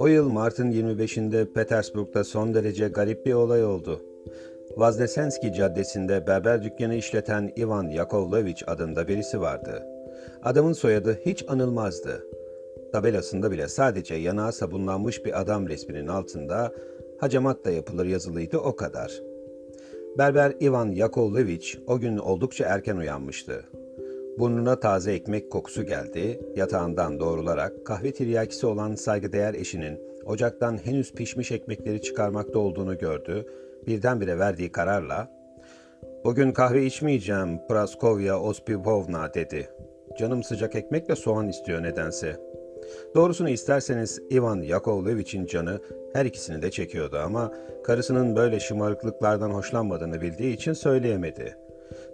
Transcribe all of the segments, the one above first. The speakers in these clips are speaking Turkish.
O yıl Mart'ın 25'inde Petersburg'da son derece garip bir olay oldu. Vaznesenski Caddesi'nde berber dükkanı işleten Ivan Yakovlevich adında birisi vardı. Adamın soyadı hiç anılmazdı. Tabelasında bile sadece yanağı sabunlanmış bir adam resminin altında hacamatla yapılır yazılıydı o kadar. Berber Ivan Yakovlevich o gün oldukça erken uyanmıştı. Burnuna taze ekmek kokusu geldi, yatağından doğrularak kahve tiryakisi olan saygıdeğer eşinin ocaktan henüz pişmiş ekmekleri çıkarmakta olduğunu gördü, birdenbire verdiği kararla "Bugün kahve içmeyeceğim Praskovya Ospipovna" dedi. "Canım sıcak ekmekle soğan istiyor nedense." Doğrusunu isterseniz Ivan Yakovlevich'in canı her ikisini de çekiyordu ama karısının böyle şımarıklıklardan hoşlanmadığını bildiği için söyleyemedi.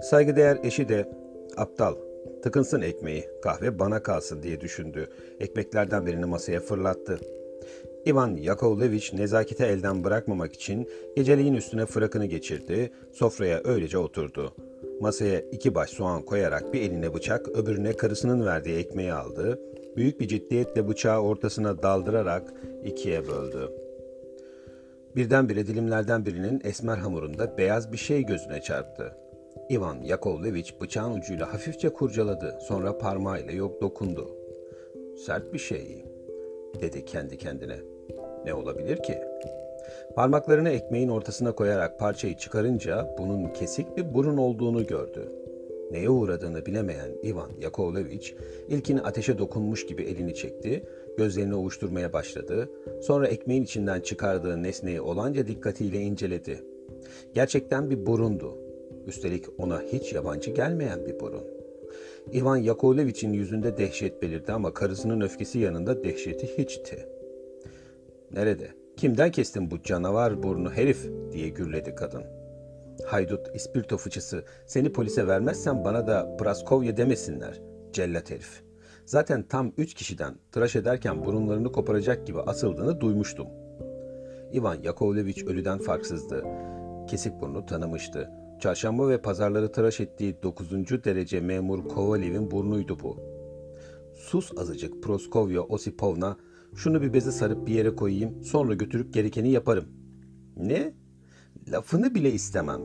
Saygıdeğer eşi de "Aptal, tıkınsın ekmeği, kahve bana kalsın" diye düşündü. Ekmeklerden birini masaya fırlattı. Ivan Yakovlevich nezaketi elden bırakmamak için geceliğin üstüne frakını geçirdi, sofraya öylece oturdu. Masaya 2 baş soğan koyarak bir eline bıçak, öbürüne karısının verdiği ekmeği aldı. Büyük bir ciddiyetle bıçağı ortasına daldırarak 2'ye böldü. Birdenbire dilimlerden birinin esmer hamurunda beyaz bir şey gözüne çarptı. Ivan Yakovlevich bıçağın ucuyla hafifçe kurcaladı, sonra parmağıyla dokundu. "Sert bir şey" dedi kendi kendine. "Ne olabilir ki?" Parmaklarını ekmeğin ortasına koyarak parçayı çıkarınca bunun kesik bir burun olduğunu gördü. Neye uğradığını bilemeyen Ivan Yakovlevich ilkini ateşe dokunmuş gibi elini çekti, gözlerini ovuşturmaya başladı, sonra ekmeğin içinden çıkardığı nesneyi olanca dikkatiyle inceledi. Gerçekten bir burundu. Üstelik ona hiç yabancı gelmeyen bir burun. Ivan Yakovlevich'in yüzünde dehşet belirdi ama karısının öfkesi yanında dehşeti hiçti. "Nerede? Kimden kestin bu canavar burnu herif?" diye gürledi kadın. "Haydut, ispirto fıçısı, seni polise vermezsen bana da Praskovya demesinler, cellat herif. Zaten tam 3 kişiden tıraş ederken burunlarını koparacak gibi asıldığını duymuştum." Ivan Yakovlevich ölüden farksızdı. Kesik burnu tanımıştı. Çarşamba ve pazarları tıraş ettiği 9. derece memur Kovalev'in burnuydu bu. "Sus azıcık Praskovya Osipovna, şunu bir beze sarıp bir yere koyayım, sonra götürüp gerekeni yaparım." "Ne? Lafını bile istemem.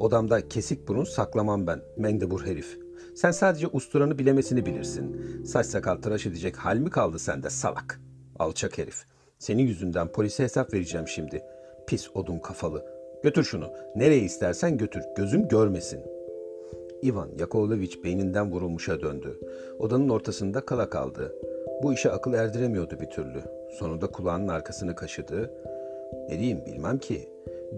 Odamda kesik burun saklamam ben, mendebur herif. Sen sadece usturanı bilemesini bilirsin. Saç sakal tıraş edecek hal mi kaldı sende salak? Alçak herif. Senin yüzünden polise hesap vereceğim şimdi. Pis odun kafalı. Götür şunu. Nereye istersen götür. Gözüm görmesin." Ivan Yakovlevich beyninden vurulmuşa döndü. Odanın ortasında kala kaldı. Bu işe akıl erdiremiyordu bir türlü. Sonunda kulağının arkasını kaşıdı. "Ne diyeyim bilmem ki.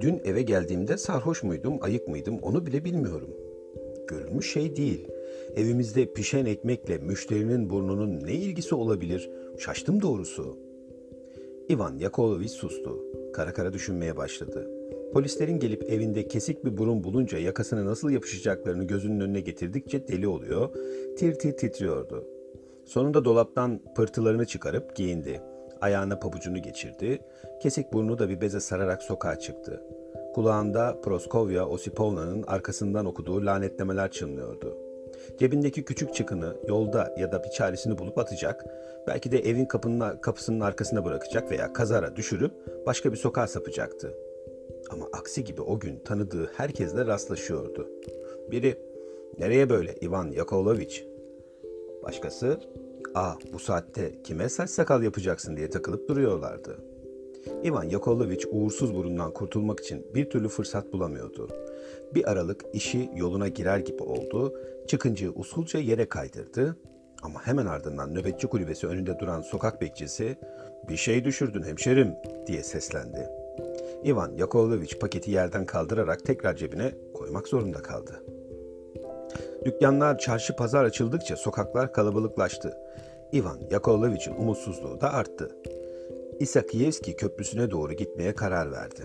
Dün eve geldiğimde sarhoş muydum, ayık mıydım onu bile bilmiyorum. Görülmüş şey değil. Evimizde pişen ekmekle müşterinin burnunun ne ilgisi olabilir? Şaştım doğrusu." Ivan Yakovlevich sustu. Kara kara düşünmeye başladı. Polislerin gelip evinde kesik bir burun bulunca yakasına nasıl yapışacaklarını gözünün önüne getirdikçe deli oluyor, tir tir titriyordu. Sonunda dolaptan pırtılarını çıkarıp giyindi. Ayağına pabucunu geçirdi, kesik burnu da bir beze sararak sokağa çıktı. Kulağında Praskovya Osipovna'nın arkasından okuduğu lanetlemeler çınlıyordu. Cebindeki küçük çıkını yolda ya da bir çaresini bulup atacak, belki de evin kapısının arkasına bırakacak veya kazara düşürüp başka bir sokağa sapacaktı. Ama aksi gibi o gün tanıdığı herkesle rastlaşıyordu. Biri, "Nereye böyle Ivan Yakovlevich?" Başkası, "Aa, bu saatte kime saç sakal yapacaksın?" diye takılıp duruyorlardı. Ivan Yakovlevich uğursuz burundan kurtulmak için bir türlü fırsat bulamıyordu. Bir aralık işi yoluna girer gibi oldu, çıkıncıyı usulca yere kaydırdı ama hemen ardından nöbetçi kulübesi önünde duran sokak bekçisi "Bir şey düşürdün hemşerim" diye seslendi. Ivan Yakovlevich paketi yerden kaldırarak tekrar cebine koymak zorunda kaldı. Dükkanlar, çarşı pazar açıldıkça sokaklar kalabalıklaştı. Ivan Yakovlevich'in umutsuzluğu da arttı. İsakiyevski Köprüsü'ne doğru gitmeye karar verdi.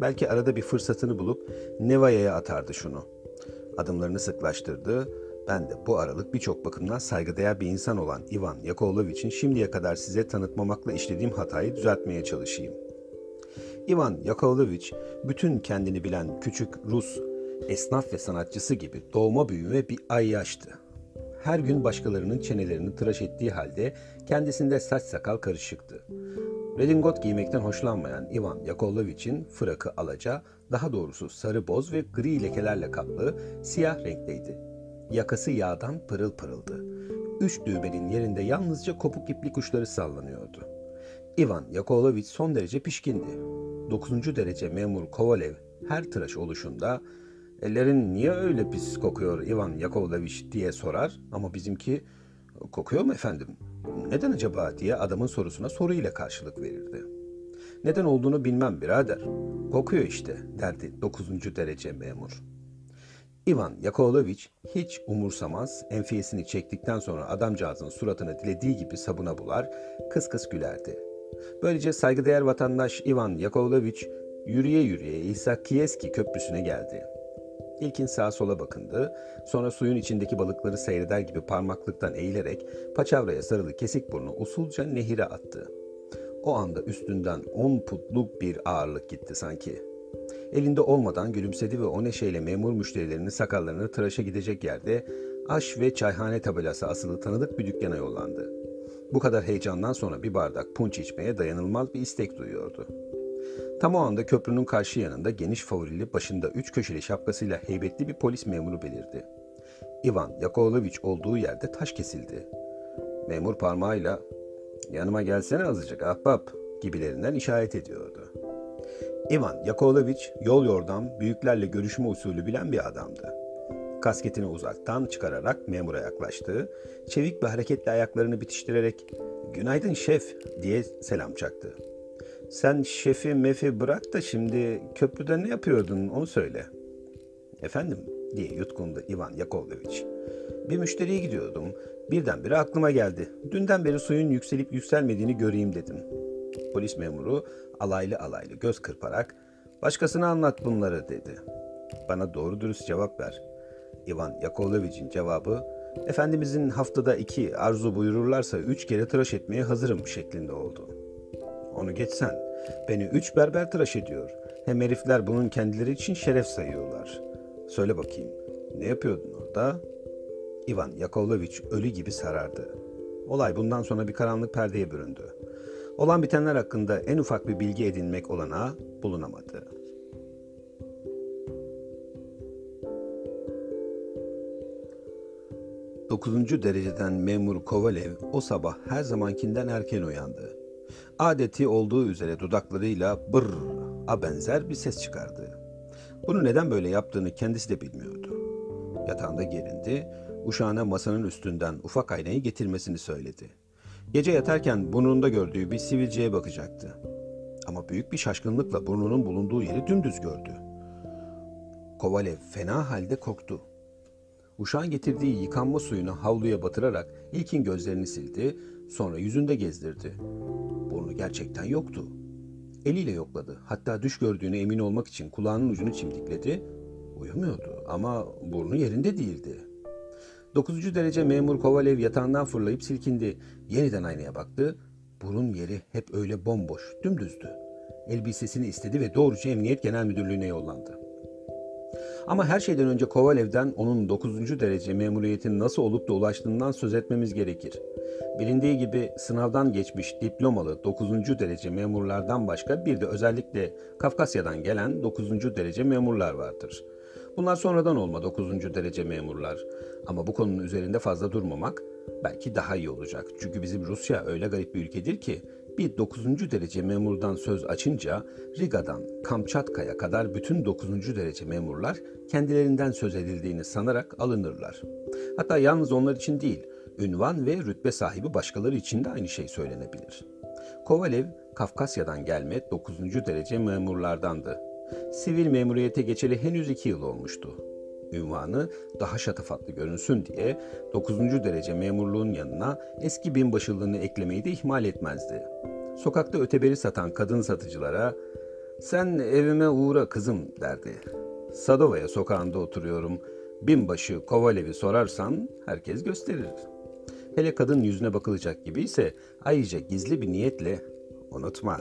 Belki arada bir fırsatını bulup Nevaya'ya atardı şunu. Adımlarını sıklaştırdı. "Ben de bu aralık birçok bakımdan saygıdeğer bir insan olan Ivan Yakovlevich'in şimdiye kadar size tanıtmamakla işlediğim hatayı düzeltmeye çalışayım." Ivan Yakovlevich, bütün kendini bilen küçük Rus esnaf ve sanatçısı gibi doğma büyüme bir ayyaştı. her gün başkalarının çenelerini tıraş ettiği halde kendisinde saç sakal karışıktı. Redingot giymekten hoşlanmayan Ivan Yakovlevich'in frakı alaca, daha doğrusu sarı boz ve gri lekelerle kaplı, siyah renkteydi. Yakası yağdan pırıl pırıldı. 3 düğmenin yerinde yalnızca kopuk iplik uçları sallanıyordu. Ivan Yakovlevich son derece pişkindi. 9. derece memur Kovalev her tıraş oluşunda "Ellerin niye öyle pis kokuyor Ivan Yakovlevich?" diye sorar ama bizimki "Kokuyor mu efendim? Neden acaba?" diye adamın sorusuna soruyla karşılık verirdi. "Neden olduğunu bilmem birader. Kokuyor işte," derdi 9. derece memur. Ivan Yakovlevich hiç umursamaz, enfiyesini çektikten sonra adamcağızın suratını dilediği gibi sabuna bular, kıs kıs gülerdi. Böylece saygıdeğer vatandaş Ivan Yakovlevich yürüye İshakiyevski Köprüsü'ne geldi. İlkin sağa sola bakındı, sonra suyun içindeki balıkları seyreder gibi parmaklıktan eğilerek paçavraya sarılı kesik burnu usulca nehire attı. O anda üstünden 10 putluk bir ağırlık gitti sanki. Elinde olmadan gülümsedi ve o neşeyle memur müşterilerinin sakallarını tıraşa gidecek yerde aş ve çayhane tabelası asılı tanıdık bir dükkana yollandı. Bu kadar heyecandan sonra bir bardak punç içmeye dayanılmaz bir istek duyuyordu. Tam o anda köprünün karşı yanında geniş favorili, başında 3 köşeli şapkasıyla heybetli bir polis memuru belirdi. Ivan Yakovlevich olduğu yerde taş kesildi. Memur parmağıyla "Yanıma gelsene azıcık ahbap" gibilerinden işaret ediyordu. Ivan Yakovlevich yol yordam büyüklerle görüşme usulü bilen bir adamdı. Kasketini uzaktan çıkararak memura yaklaştı, çevik bir hareketle ayaklarını bitiştirerek "Günaydın şef" diye selam çaktı. "Sen şefi mefi bırak da şimdi köprüde ne yapıyordun onu söyle." "Efendim?" diye yutkundu Ivan Yakovlevich. "Bir müşteriye gidiyordum. Birdenbire aklıma geldi. Dünden beri suyun yükselip yükselmediğini göreyim dedim." Polis memuru alaylı alaylı göz kırparak "Başkasına anlat bunları" dedi. "Bana doğru dürüst cevap ver." Ivan Yakovlevich'in cevabı "Efendimizin haftada 2, arzu buyururlarsa 3 kere tıraş etmeye hazırım" şeklinde oldu. "Onu geçsen. Beni 3 berber tıraş ediyor. Hem herifler bunun kendileri için şeref sayıyorlar. Söyle bakayım, ne yapıyordun orada?" Ivan Yakovlevich ölü gibi sarardı. Olay bundan sonra bir karanlık perdeye büründü. Olan bitenler hakkında en ufak bir bilgi edinmek olanağı bulunamadı. Dokuzuncu dereceden memur Kovalev o sabah her zamankinden erken uyandı. Adeti olduğu üzere dudaklarıyla "bırr'a" benzer bir ses çıkardı. Bunu neden böyle yaptığını kendisi de bilmiyordu. Yatağında gerindi, uşağına masanın üstünden ufak aynayı getirmesini söyledi. Gece yatarken burnunda gördüğü bir sivilceye bakacaktı. Ama büyük bir şaşkınlıkla burnunun bulunduğu yeri dümdüz gördü. Kovalev fena halde korktu. Uşağın getirdiği yıkanma suyunu havluya batırarak ilkin gözlerini sildi, sonra yüzünde gezdirdi. Burnu gerçekten yoktu. Eliyle yokladı. Hatta düş gördüğüne emin olmak için kulağının ucunu çimdikledi. Uyumuyordu ama burnu yerinde değildi. 9. derece memur Kovalev yatağından fırlayıp silkindi. Yeniden aynaya baktı. Burun yeri hep öyle bomboş, dümdüzdü. Elbisesini istedi ve doğruca Emniyet Genel Müdürlüğü'ne yollandı. Ama her şeyden önce Kovalev'den onun 9. derece memuriyetinin nasıl olup da ulaştığından söz etmemiz gerekir. Bilindiği gibi sınavdan geçmiş diplomalı 9. derece memurlardan başka bir de özellikle Kafkasya'dan gelen 9. derece memurlar vardır. Bunlar sonradan olma 9. derece memurlar. Ama bu konunun üzerinde fazla durmamak belki daha iyi olacak. Çünkü bizim Rusya öyle garip bir ülkedir ki bir 9. derece memurdan söz açınca Riga'dan Kamçatka'ya kadar bütün 9. derece memurlar kendilerinden söz edildiğini sanarak alınırlar. Hatta yalnız onlar için değil, ünvan ve rütbe sahibi başkaları için de aynı şey söylenebilir. Kovalev, Kafkasya'dan gelme 9. derece memurlardandı. Sivil memuriyete geçeli henüz 2 yıl olmuştu. Ünvanı daha şatafatlı görünsün diye 9. derece memurluğun yanına eski binbaşılığını eklemeyi de ihmal etmezdi. Sokakta öteberi satan kadın satıcılara "Sen evime uğra kızım" derdi. "Sadovaya sokağında oturuyorum. Binbaşı Kovalev'i sorarsan herkes gösterir." Hele kadın yüzüne bakılacak gibi ise ayrıca gizli bir niyetle "Unutma,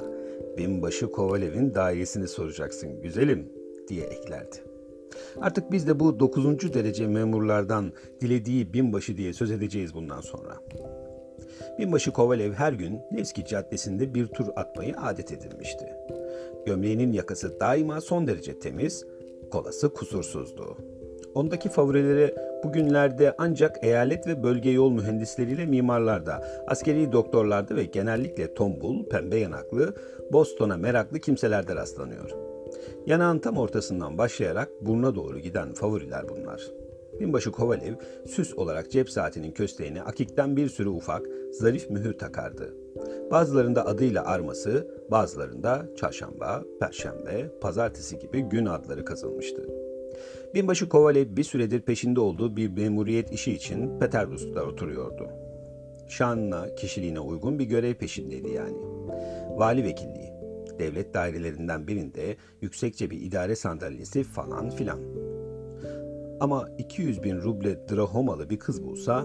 binbaşı Kovalev'in dairesini soracaksın güzelim" diye eklerdi. Artık biz de bu 9. derece memurlardan dilediği binbaşı diye söz edeceğiz bundan sonra. Binbaşı Kovalev her gün Nevski Caddesi'nde bir tur atmayı adet edinmişti. Gömleğinin yakası daima son derece temiz, kolası kusursuzdu. Ondaki favorileri bugünlerde ancak eyalet ve bölge yol mühendisleriyle mimarlarda, askeri doktorlarda ve genellikle tombul, pembe yanaklı, Boston'a meraklı kimselerde rastlanıyor. Yanağın tam ortasından başlayarak buruna doğru giden favoriler bunlar. Binbaşı Kovalev süs olarak cep saatinin kösteğine akikten bir sürü ufak, zarif mühür takardı. Bazılarında adıyla arması, bazılarında çarşamba, perşembe, pazartesi gibi gün adları kazılmıştı. Binbaşı Kovalev bir süredir peşinde olduğu bir memuriyet işi için Peterburg'da oturuyordu. Şanına, kişiliğine uygun bir görev peşindeydi yani. Vali vekilliği, devlet dairelerinden birinde yüksekçe bir idare sandalyesi falan filan. Ama 200.000 ruble drahomalı bir kız bulsa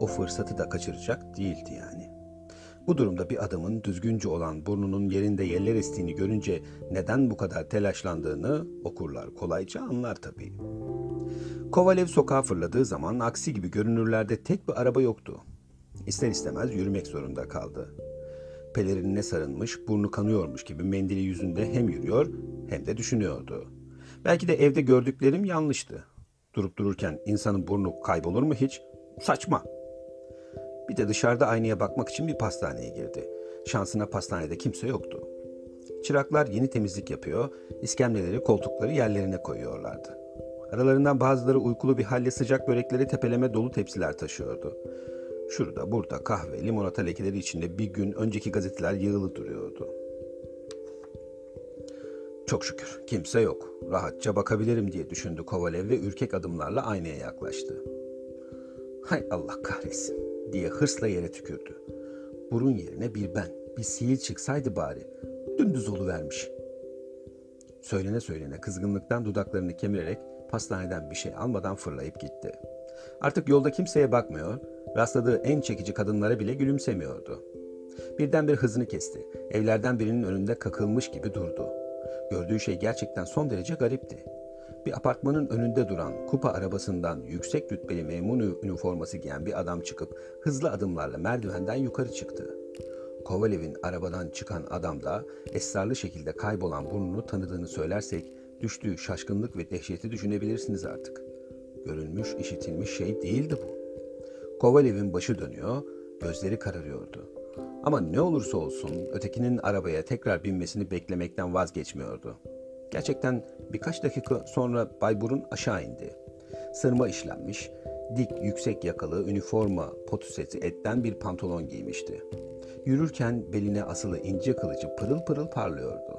o fırsatı da kaçıracak değildi yani. Bu durumda bir adamın düzgünce olan burnunun yerinde yeller estiğini görünce neden bu kadar telaşlandığını okurlar kolayca anlar tabii. Kovalev sokağa fırladığı zaman aksi gibi görünürlerde tek bir araba yoktu. İster istemez yürümek zorunda kaldı. Pelerinine sarılmış, burnu kanıyormuş gibi mendili yüzünde hem yürüyor hem de düşünüyordu. Belki de evde gördüklerim yanlıştı. Durup dururken insanın burnu kaybolur mu hiç? Saçma. Bir de dışarıda aynaya bakmak için bir pastaneye girdi. Şansına pastanede kimse yoktu. Çıraklar yeni temizlik yapıyor, iskemleleri, koltukları yerlerine koyuyorlardı. Aralarından bazıları uykulu bir halde sıcak börekleri tepeleme dolu tepsiler taşıyordu. Şurada, burada kahve, limonata lekeleri içinde bir gün önceki gazeteler yığılı duruyordu. Çok şükür kimse yok. Rahatça bakabilirim diye düşündü Kovalev ve ürkek adımlarla aynaya yaklaştı. Hay Allah kahretsin diye hırsla yere tükürdü. Burun yerine bir sihir çıksaydı bari. Dümdüz oluvermiş. Söylene söylene kızgınlıktan dudaklarını kemirerek pastaneden bir şey almadan fırlayıp gitti. Artık yolda kimseye bakmıyor, rastladığı en çekici kadınlara bile gülümsemiyordu. Birdenbire hızını kesti. Evlerden birinin önünde kakılmış gibi durdu. Gördüğü şey gerçekten son derece garipti. Bir apartmanın önünde duran kupa arabasından yüksek rütbeli memur üniforması giyen bir adam çıkıp hızlı adımlarla merdivenden yukarı çıktı. Kovalev'in arabadan çıkan adam da esrarlı şekilde kaybolan burnunu tanıdığını söylersek düştüğü şaşkınlık ve dehşeti düşünebilirsiniz artık. Görünmüş, işitilmiş şey değildi bu. Kovalev'in başı dönüyor, gözleri kararıyordu. Ama ne olursa olsun ötekinin arabaya tekrar binmesini beklemekten vazgeçmiyordu. Gerçekten birkaç dakika sonra Bayburun aşağı indi. Sırma işlenmiş, dik yüksek yakalı üniforma potuseti etten bir pantolon giymişti. Yürürken beline asılı ince kılıcı pırıl pırıl parlıyordu.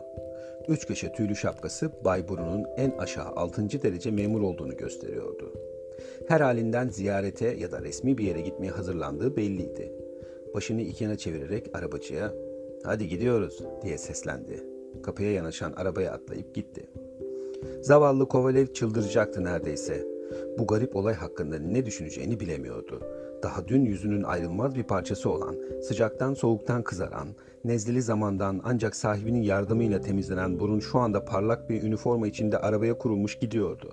3 köşe tüylü şapkası Bayburun'un en aşağı 6. derece memur olduğunu gösteriyordu. Her halinden ziyarete ya da resmi bir yere gitmeye hazırlandığı belliydi. Başını iki yana çevirerek arabacıya "Hadi gidiyoruz" diye seslendi. Kapıya yanaşan arabaya atlayıp gitti. Zavallı Kovalev çıldıracaktı neredeyse. Bu garip olay hakkında ne düşüneceğini bilemiyordu. Daha dün yüzünün ayrılmaz bir parçası olan, sıcaktan soğuktan kızaran, nezleli zamandan ancak sahibinin yardımıyla temizlenen burun şu anda parlak bir üniforma içinde arabaya kurulmuş gidiyordu.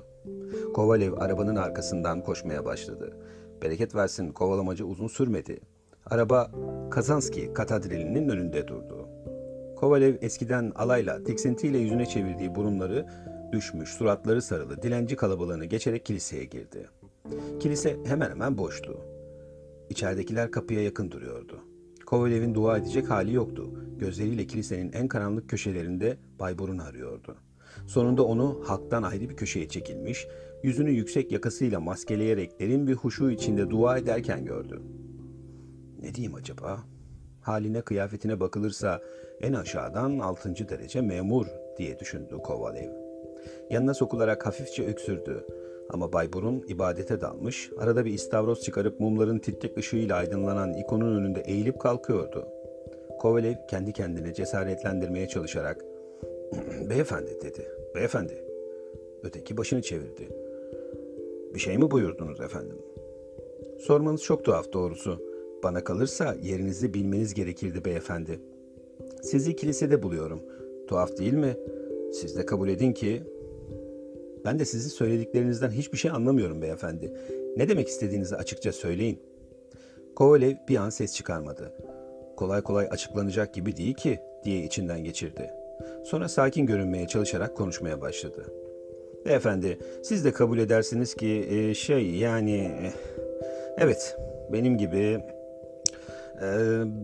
Kovalev arabanın arkasından koşmaya başladı. Bereket versin kovalamaca uzun sürmedi. Araba Kazanski katedralinin önünde durdu. Kovalev eskiden alayla, tiksintiyle yüzüne çevirdiği burunları, düşmüş, suratları sarılı, dilenci kalabalığını geçerek kiliseye girdi. Kilise hemen hemen boştu. İçeridekiler kapıya yakın duruyordu. Kovalev'in dua edecek hali yoktu. Gözleriyle kilisenin en karanlık köşelerinde Bayburun'u arıyordu. Sonunda onu halktan ayrı bir köşeye çekilmiş, yüzünü yüksek yakasıyla maskeleyerek derin bir huşu içinde dua ederken gördü. Ne diyeyim acaba? Haline, kıyafetine bakılırsa en aşağıdan 6. derece memur diye düşündü Kovalev. Yanına sokularak hafifçe öksürdü ama Bayburun ibadete dalmış, arada bir istavroz çıkarıp mumların titrek ışığıyla aydınlanan ikonun önünde eğilip kalkıyordu. Kovalev kendi kendine cesaretlendirmeye çalışarak "Beyefendi" dedi. "Beyefendi." Öteki başını çevirdi. "Bir şey mi buyurdunuz efendim?" "Sormanız çok tuhaf doğrusu. Bana kalırsa yerinizi bilmeniz gerekirdi beyefendi. Sizi kilisede buluyorum. Tuhaf değil mi? Siz de kabul edin ki Ben de sizin söylediklerinizden hiçbir şey anlamıyorum beyefendi. Ne demek istediğinizi açıkça söyleyin. Kovalev bir an ses çıkarmadı. Kolay kolay açıklanacak gibi değil ki diye içinden geçirdi. Sonra sakin görünmeye çalışarak konuşmaya başladı. Beyefendi, siz de kabul edersiniz ki evet, benim gibi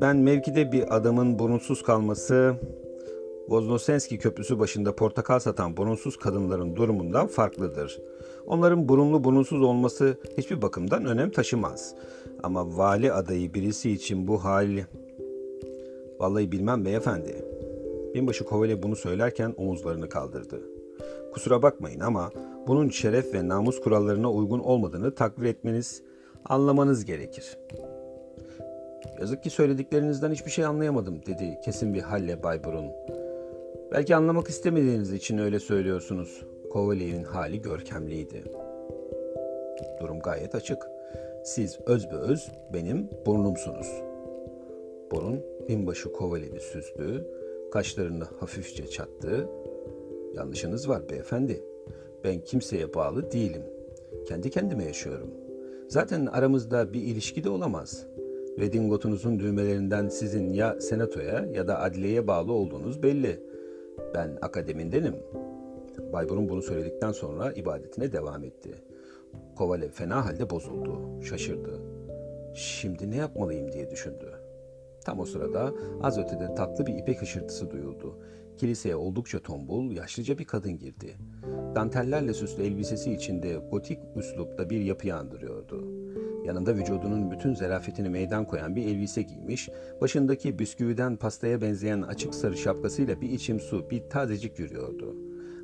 ben mevkide bir adamın burunsuz kalması Voznosenski Köprüsü başında portakal satan burunsuz kadınların durumundan farklıdır. Onların burunlu burunsuz olması hiçbir bakımdan önem taşımaz. Ama vali adayı birisi için bu hal... Vallahi bilmem beyefendi. Binbaşı Kovalyov bunu söylerken omuzlarını kaldırdı. Kusura bakmayın ama bunun şeref ve namus kurallarına uygun olmadığını takdir etmeniz, anlamanız gerekir. Yazık ki söylediklerinizden hiçbir şey anlayamadım dedi kesin bir halle Bay Burun. Belki anlamak istemediğiniz için öyle söylüyorsunuz. Kovalyev'in hali görkemliydi. Durum gayet açık. Siz özbeöz benim burnumsunuz. Burun binbaşı Kovalyev'i süzdü, kaşlarını hafifçe çattı. Yanlışınız var beyefendi. Ben kimseye bağlı değilim. Kendi kendime yaşıyorum. Zaten aramızda bir ilişki de olamaz. Redingotunuzun düğmelerinden sizin ya senatoya ya da adliyeye bağlı olduğunuz belli. Ben akademindenim. Bay Burun bunu söyledikten sonra ibadetine devam etti. Kovalyov fena halde bozuldu, şaşırdı. Şimdi ne yapmalıyım diye düşündü. Tam o sırada az ötede tatlı bir ipek hışırtısı duyuldu. Kiliseye oldukça tombul, yaşlıca bir kadın girdi. Dantellerle süslü elbisesi içinde gotik üslupta bir yapıyı andırıyordu. Yanında vücudunun bütün zarafetini meydan koyan bir elbise giymiş, başındaki bisküviden pastaya benzeyen açık sarı şapkasıyla bir içim su, bir tazecik yürüyordu.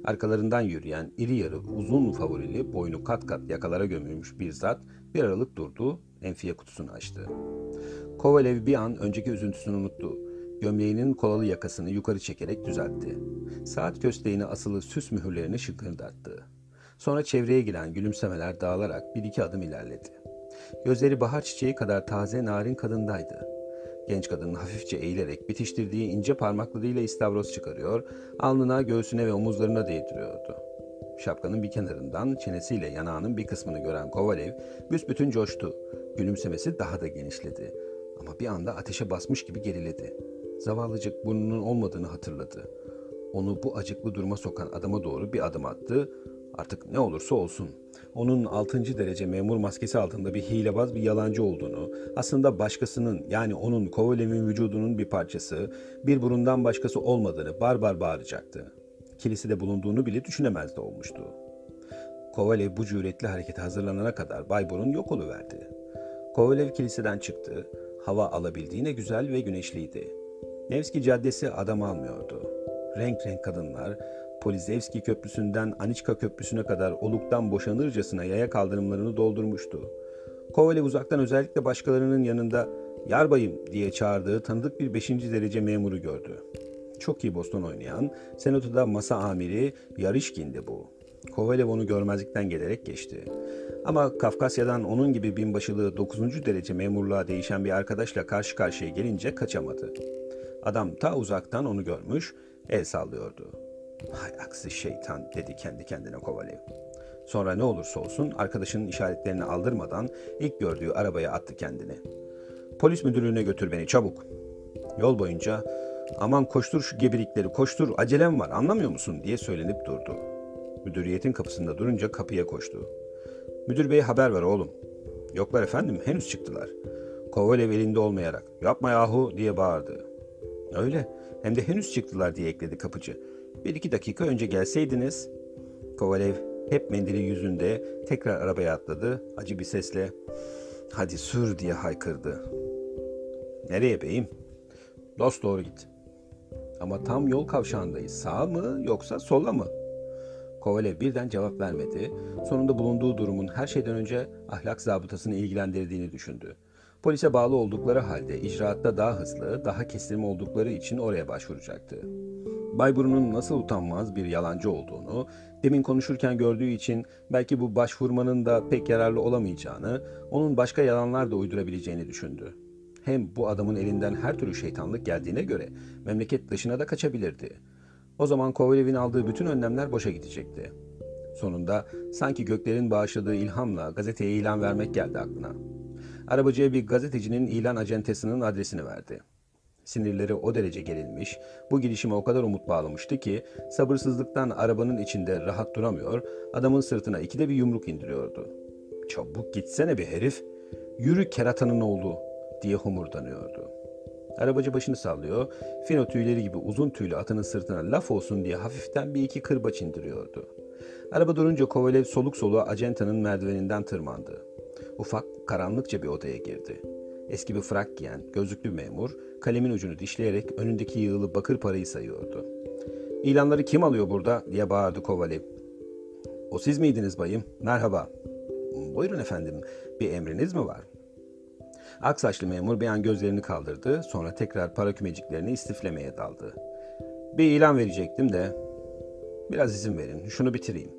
Arkalarından yürüyen iri yarı uzun favorili, boynu kat kat yakalara gömülmüş bir zat bir aralık durdu, enfiye kutusunu açtı. Kovalyov bir an önceki üzüntüsünü unuttu. Gömleğinin kolalı yakasını yukarı çekerek düzeltti. Saat kösteğine asılı süs mühürlerini şıkırdattı. Sonra çevreye giren gülümsemeler dağılarak bir iki adım ilerledi. Gözleri bahar çiçeği kadar taze narin kadındaydı. Genç kadın hafifçe eğilerek bitiştirdiği ince parmaklarıyla istavroz çıkarıyor, alnına, göğsüne ve omuzlarına değdiriyordu. Şapkanın bir kenarından çenesiyle yanağının bir kısmını gören Kovalyov büsbütün coştu. Gülümsemesi daha da genişledi. Ama bir anda ateşe basmış gibi geriledi. Zavallıcık burnunun olmadığını hatırladı. Onu bu acıklı duruma sokan adama doğru bir adım attı. Artık ne olursa olsun, onun 6. derece memur maskesi altında bir hilebaz bir yalancı olduğunu, aslında başkasının yani onun Kovalev'in vücudunun bir parçası, bir burundan başkası olmadığını barbar bağıracaktı. Kilisede bulunduğunu bile düşünemez de olmuştu. Kovalyov bu cüretli harekete hazırlanana kadar Bay Burun yok oluverdi. Kovalyov kiliseden çıktı. Hava alabildiğine güzel ve güneşliydi. Nevski Caddesi adam almıyordu. Renk renk kadınlar, Polizevski Köprüsü'nden Aniçka Köprüsü'ne kadar oluktan boşanırcasına yaya kaldırımlarını doldurmuştu. Kovalyov uzaktan özellikle başkalarının yanında "Yarbayım" diye çağırdığı tanıdık bir 5. derece memuru gördü. Çok iyi boston oynayan, senatoda masa amiri Yarışkin'di bu. Kovalyov onu görmezlikten gelerek geçti. Ama Kafkasya'dan onun gibi binbaşılığı 9. derece memurluğa değişen bir arkadaşla karşı karşıya gelince kaçamadı. Adam ta uzaktan onu görmüş, el sallıyordu. "Hay aksi şeytan" dedi kendi kendine Kovalyov. Sonra ne olursa olsun arkadaşının işaretlerini aldırmadan ilk gördüğü arabaya attı kendini. "Polis müdürlüğüne götür beni çabuk." Yol boyunca "Aman koştur şu geberikleri koştur, acelem var anlamıyor musun?" diye söylenip durdu. Müdüriyetin kapısında durunca kapıya koştu. "Müdür bey haber ver oğlum." "Yoklar efendim, henüz çıktılar." Kovalyov elinde olmayarak "Yapma yahu" diye bağırdı. "Öyle, hem de henüz çıktılar" diye ekledi kapıcı. "1-2 dakika önce gelseydiniz." Kovalyov hep mendili yüzünde tekrar arabaya atladı. Acı bir sesle "Hadi sür" diye haykırdı. "Nereye beyim?" "Dost doğru git." "Ama tam yol kavşağındayız. Sağa mı yoksa sola mı?" Kovalyov birden cevap vermedi. Sonunda bulunduğu durumun her şeyden önce ahlak zabıtasını ilgilendirdiğini düşündü. Polise bağlı oldukları halde icraatta daha hızlı, daha kestirme oldukları için oraya başvuracaktı. Bay Burun'un nasıl utanmaz bir yalancı olduğunu, demin konuşurken gördüğü için belki bu başvurmanın da pek yararlı olamayacağını, onun başka yalanlar da uydurabileceğini düşündü. Hem bu adamın elinden her türlü şeytanlık geldiğine göre memleket dışına da kaçabilirdi. O zaman Kovalyov'in aldığı bütün önlemler boşa gidecekti. Sonunda sanki göklerin bağışladığı ilhamla gazeteye ilan vermek geldi aklına. Arabacıya bir gazetecinin ilan acentesinin adresini verdi. Sinirleri o derece gerilmiş, bu girişime o kadar umut bağlamıştı ki sabırsızlıktan arabanın içinde rahat duramıyor, adamın sırtına ikide bir yumruk indiriyordu. "Çabuk gitsene bir herif, yürü keratanın oğlu" diye homurdanıyordu. Arabacı başını sallıyor, fino tüyleri gibi uzun tüylü atının sırtına laf olsun diye hafiften bir iki kırbaç indiriyordu. Araba durunca Kovalev soluk soluğa acentanın merdiveninden tırmandı. Ufak, karanlıkça bir odaya girdi. Eski bir frak giyen, gözlüklü memur, kalemin ucunu dişleyerek önündeki yığılı bakır parayı sayıyordu. "İlanları kim alıyor burada?" diye bağırdı Kovalev. "O siz miydiniz bayım? Merhaba." "Buyurun efendim, bir emriniz mi var?" Aksaçlı memur bir an gözlerini kaldırdı, sonra tekrar para kümeciklerini istiflemeye daldı. "Bir ilan verecektim de, biraz izin verin, şunu bitireyim."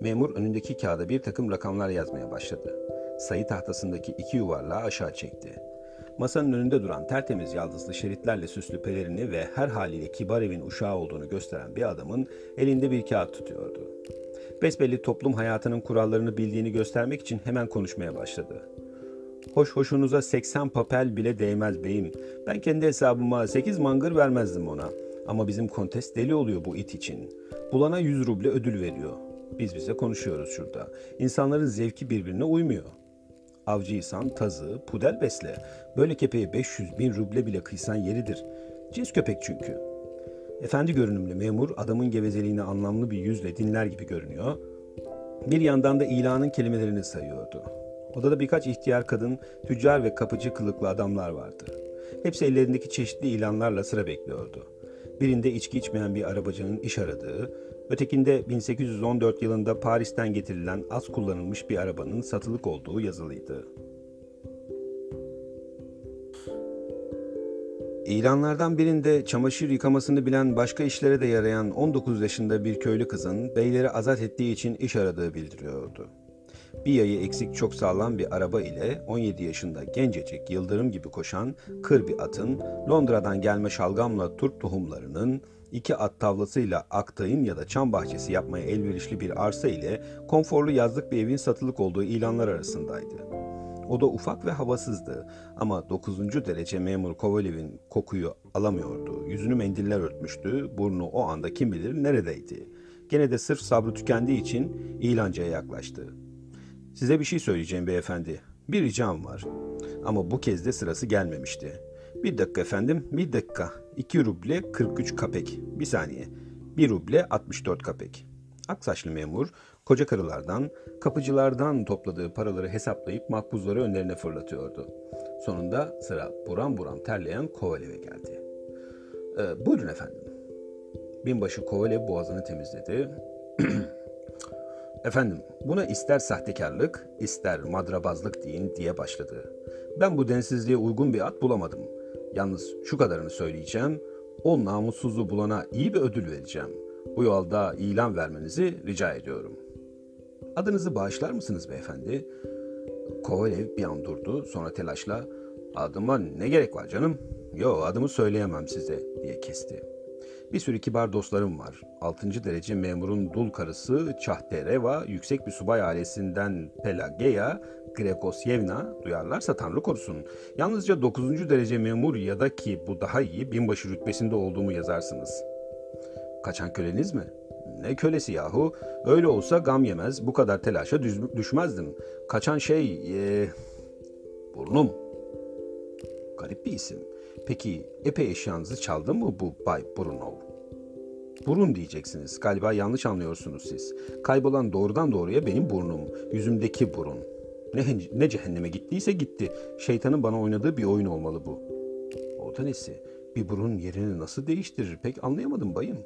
Memur önündeki kağıda bir takım rakamlar yazmaya başladı. Sayı tahtasındaki iki yuvarlağı aşağı çekti. Masanın önünde duran tertemiz yaldızlı şeritlerle süslü pelerini ve her haliyle kibar evin uşağı olduğunu gösteren bir adamın elinde bir kağıt tutuyordu. Besbelli toplum hayatının kurallarını bildiğini göstermek için hemen konuşmaya başladı. "Hoş hoşunuza 80 papel bile değmez beyim. Ben kendi hesabıma 8 mangır vermezdim ona. Ama bizim kontes deli oluyor bu it için. Bulana 100 ruble ödül veriyor. Biz bize konuşuyoruz şurada. İnsanların zevki birbirine uymuyor. Avcıysan tazı, pudel besle. Böyle kepeğe 500.000 ruble bile kıysan yeridir. Cins köpek çünkü." Efendi görünümlü memur adamın gevezeliğini anlamlı bir yüzle dinler gibi görünüyor. Bir yandan da ilanın kelimelerini sayıyordu. Odada birkaç ihtiyar kadın, tüccar ve kapıcı kılıklı adamlar vardı. Hepsi ellerindeki çeşitli ilanlarla sıra bekliyordu. Birinde içki içmeyen bir arabacının iş aradığı, ötekinde 1814 yılında Paris'ten getirilen az kullanılmış bir arabanın satılık olduğu yazılıydı. İlanlardan birinde çamaşır yıkamasını bilen başka işlere de yarayan 19 yaşında bir köylü kızın beyleri azat ettiği için iş aradığı bildiriyordu. Bir yayı eksik çok sağlam bir araba ile 17 yaşında gencecik yıldırım gibi koşan kır bir atın, Londra'dan gelme şalgamla turp tohumlarının, iki at tavlasıyla aktayın ya da çam bahçesi yapmaya elverişli bir arsa ile konforlu yazlık bir evin satılık olduğu ilanlar arasındaydı. O da ufak ve havasızdı ama 9. derece memur Kovalev'in kokuyu alamıyordu, yüzünü mendiller örtmüştü, burnu o anda kim bilir neredeydi. Gene de sırf sabrı tükendiği için ilancıya yaklaştı. "Size bir şey söyleyeceğim beyefendi. Bir ricam var. Ama bu kez de sırası gelmemişti." "Bir dakika efendim, bir dakika. 2 ruble 43 kapek. Bir saniye. 1 ruble 64 kapek. Aksaçlı memur, koca karılardan, kapıcılardan topladığı paraları hesaplayıp makbuzları önlerine fırlatıyordu. Sonunda sıra buram buram terleyen Kovalev'e geldi. "Buyurun efendim." Binbaşı Kovalev boğazını temizledi. "Efendim, buna ister sahtekarlık, ister madrabazlık deyin" diye başladı. "Ben bu densizliğe uygun bir at bulamadım. Yalnız şu kadarını söyleyeceğim, o namussuzu bulana iyi bir ödül vereceğim. Bu yolda ilan vermenizi rica ediyorum." "Adınızı bağışlar mısınız beyefendi?" Kovalev bir an durdu, sonra telaşla "Adıma ne gerek var canım? Yo, adımı söyleyemem size" diye kesti. "Bir sürü kibar dostlarım var. 6. derece memurun dul karısı Çahtereva, yüksek bir subay ailesinden Pelageya Gregosyevna, duyarlarsa Tanrı korusun. Yalnızca 9. derece memur ya da ki bu daha iyi binbaşı rütbesinde olduğumu yazarsınız." "Kaçan köleniz mi?" "Ne kölesi yahu? Öyle olsa gam yemez, bu kadar telaşa düşmezdim. Kaçan şey... burnum." "Garip bir isim. Peki epey eşyanızı çaldı mı bu Bay Brunov?" "Burun diyeceksiniz. Galiba yanlış anlıyorsunuz siz. Kaybolan doğrudan doğruya benim burnum. Yüzümdeki burun. Ne cehenneme gittiyse gitti. Şeytanın bana oynadığı bir oyun olmalı bu." "O da nesi? Bir burun yerini nasıl değiştirir? Pek anlayamadım bayım."